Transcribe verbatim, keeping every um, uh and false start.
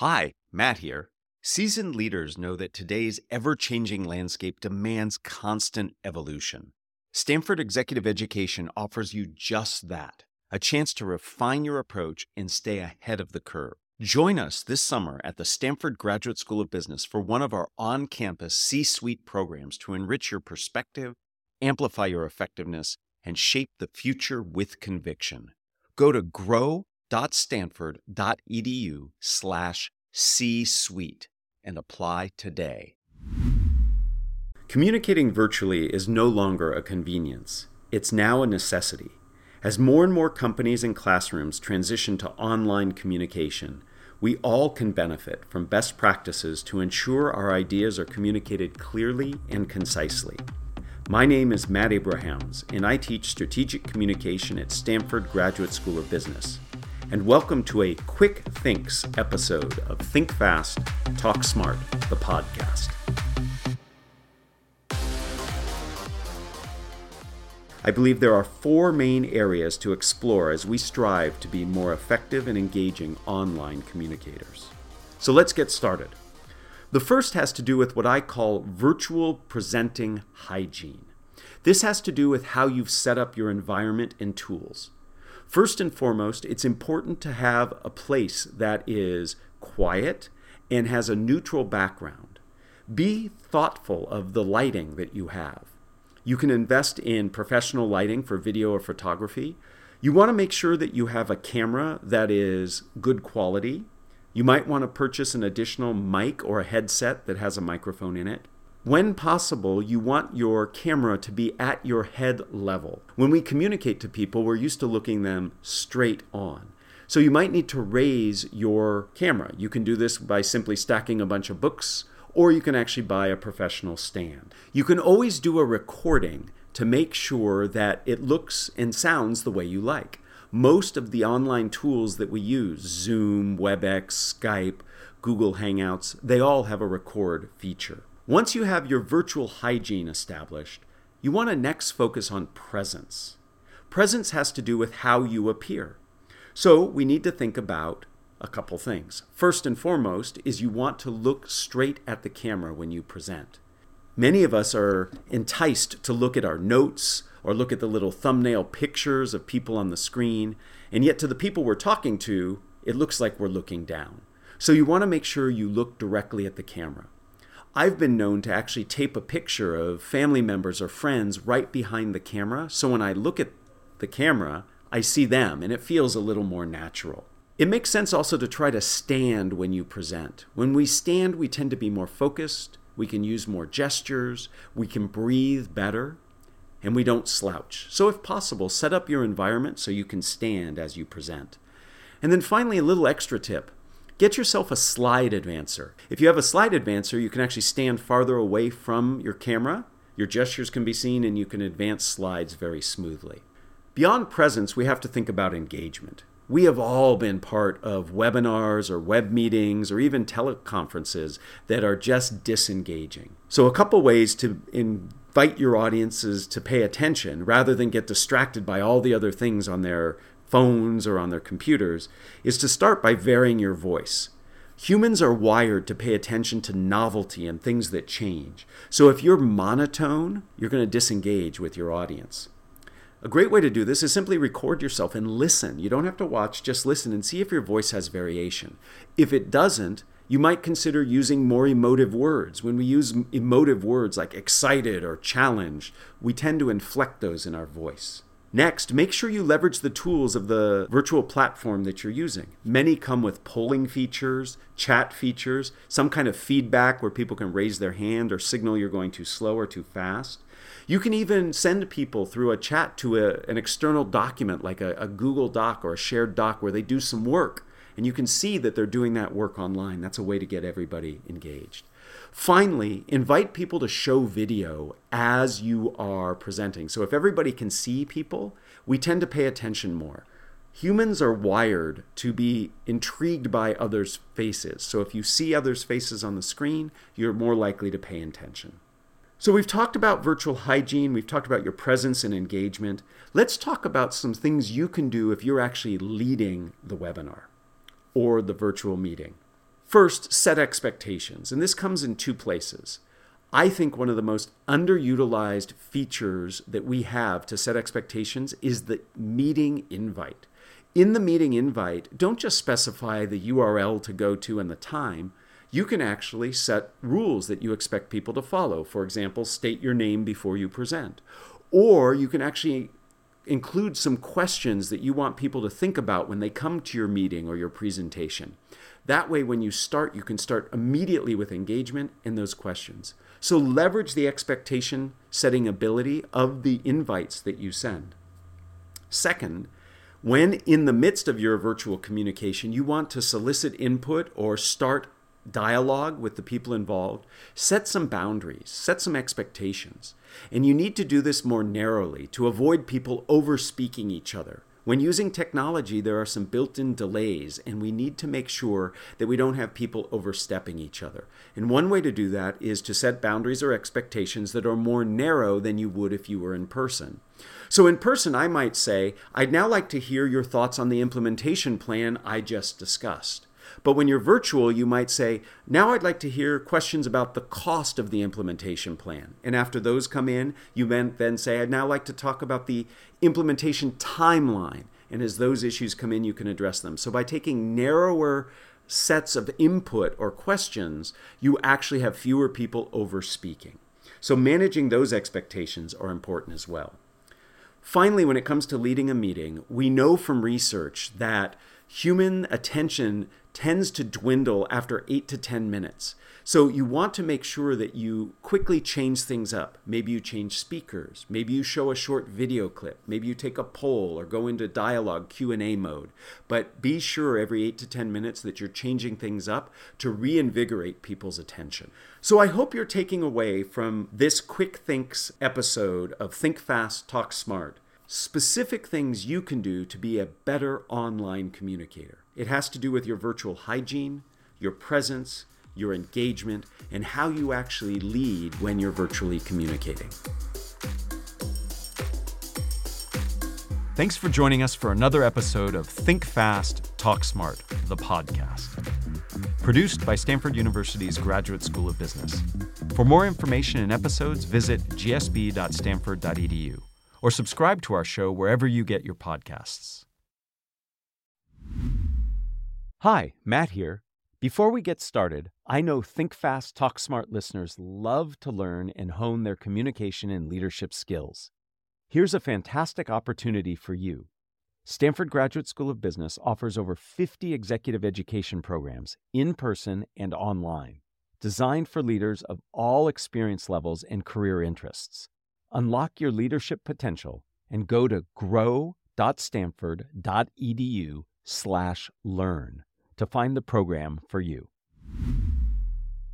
Hi, Matt here. Seasoned leaders know that today's ever-changing landscape demands constant evolution. Stanford Executive Education offers you just that, a chance to refine your approach and stay ahead of the curve. Join us this summer at the Stanford Graduate School of Business for one of our on-campus C-suite programs to enrich your perspective, amplify your effectiveness, and shape the future with conviction. Go to grow.stanford.edu slash C-suite and apply today. Communicating virtually is no longer a convenience. It's now a necessity. As more and more companies and classrooms transition to online communication, we all can benefit from best practices to ensure our ideas are communicated clearly and concisely. My name is Matt Abrahams, and I teach strategic communication at Stanford Graduate School of Business. And welcome to a Quick Thinks episode of Think Fast, Talk Smart, the podcast. I believe there are four main areas to explore as we strive to be more effective and engaging online communicators. So let's get started. The first has to do with what I call virtual presenting hygiene. This has to do with how you've set up your environment and tools. First and foremost, it's important to have a place that is quiet and has a neutral background. Be thoughtful of the lighting that you have. You can invest in professional lighting for video or photography. You want to make sure that you have a camera that is good quality. You might want to purchase an additional mic or a headset that has a microphone in it. When possible, you want your camera to be at your head level. When we communicate to people, we're used to looking them straight on. So you might need to raise your camera. You can do this by simply stacking a bunch of books, or you can actually buy a professional stand. You can always do a recording to make sure that it looks and sounds the way you like. Most of the online tools that we use, Zoom, WebEx, Skype, Google Hangouts, they all have a record feature. Once you have your virtual hygiene established, you want to next focus on presence. Presence has to do with how you appear. So we need to think about a couple things. First and foremost is you want to look straight at the camera when you present. Many of us are enticed to look at our notes or look at the little thumbnail pictures of people on the screen, and yet to the people we're talking to, it looks like we're looking down. So you want to make sure you look directly at the camera. I've been known to actually tape a picture of family members or friends right behind the camera, so when I look at the camera, I see them, and it feels a little more natural. It makes sense also to try to stand when you present. When we stand, we tend to be more focused, we can use more gestures, we can breathe better, and we don't slouch. So if possible, set up your environment so you can stand as you present. And then finally, a little extra tip. Get yourself a slide advancer. If you have a slide advancer, you can actually stand farther away from your camera. Your gestures can be seen and you can advance slides very smoothly. Beyond presence, we have to think about engagement. We have all been part of webinars or web meetings or even teleconferences that are just disengaging. So a couple ways to engage. Invite your audiences to pay attention rather than get distracted by all the other things on their phones or on their computers is to start by varying your voice. Humans are wired to pay attention to novelty and things that change. So if you're monotone, you're going to disengage with your audience. A great way to do this is simply record yourself and listen. You don't have to watch, just listen and see if your voice has variation. If it doesn't, you might consider using more emotive words. When we use emotive words like excited or challenged, we tend to inflect those in our voice. Next, make sure you leverage the tools of the virtual platform that you're using. Many come with polling features, chat features, some kind of feedback where people can raise their hand or signal you're going too slow or too fast. You can even send people through a chat to a, an external document like a, a Google Doc or a shared doc where they do some work. And you can see that they're doing that work online. That's a way to get everybody engaged. Finally, invite people to show video as you are presenting. So if everybody can see people, we tend to pay attention more. Humans are wired to be intrigued by others' faces. So if you see others' faces on the screen, you're more likely to pay attention. So we've talked about virtual hygiene, we've talked about your presence and engagement. Let's talk about some things you can do if you're actually leading the webinar or the virtual meeting. First, set expectations. And this comes in two places. I think one of the most underutilized features that we have to set expectations is the meeting invite. In the meeting invite, don't just specify the U R L to go to and the time. You can actually set rules that you expect people to follow. For example, state your name before you present. Or you can actually include some questions that you want people to think about when they come to your meeting or your presentation. That way, when you start, you can start immediately with engagement and those questions. So leverage the expectation setting ability of the invites that you send. Second, when in the midst of your virtual communication, you want to solicit input or start dialogue with the people involved, set some boundaries, set some expectations. And you need to do this more narrowly to avoid people over-speaking each other. When using technology, there are some built-in delays, and we need to make sure that we don't have people overstepping each other. And one way to do that is to set boundaries or expectations that are more narrow than you would if you were in person. So in person, I might say, I'd now like to hear your thoughts on the implementation plan I just discussed. But when you're virtual, you might say, now I'd like to hear questions about the cost of the implementation plan. And after those come in, you then say, I'd now like to talk about the implementation timeline. And as those issues come in, you can address them. So by taking narrower sets of input or questions, you actually have fewer people over speaking. So managing those expectations are important as well. Finally, when it comes to leading a meeting, we know from research that human attention tends to dwindle after eight to ten minutes. So you want to make sure that you quickly change things up. Maybe you change speakers. Maybe you show a short video clip. Maybe you take a poll or go into dialogue Q and A mode. But be sure every eight to ten minutes that you're changing things up to reinvigorate people's attention. So I hope you're taking away from this Quick Thinks episode of Think Fast, Talk Smart specific things you can do to be a better online communicator. It has to do with your virtual hygiene, your presence, your engagement, and how you actually lead when you're virtually communicating. Thanks for joining us for another episode of Think Fast, Talk Smart, the podcast. Produced by Stanford University's Graduate School of Business. For more information and episodes, visit g s b dot stanford dot e d u. or subscribe to our show wherever you get your podcasts. Hi, Matt here. Before we get started, I know Think Fast, Talk Smart listeners love to learn and hone their communication and leadership skills. Here's a fantastic opportunity for you. Stanford Graduate School of Business offers over fifty executive education programs, in person and online, designed for leaders of all experience levels and career interests. Unlock your leadership potential and go to grow dot stanford dot e d u slash learn to find the program for you.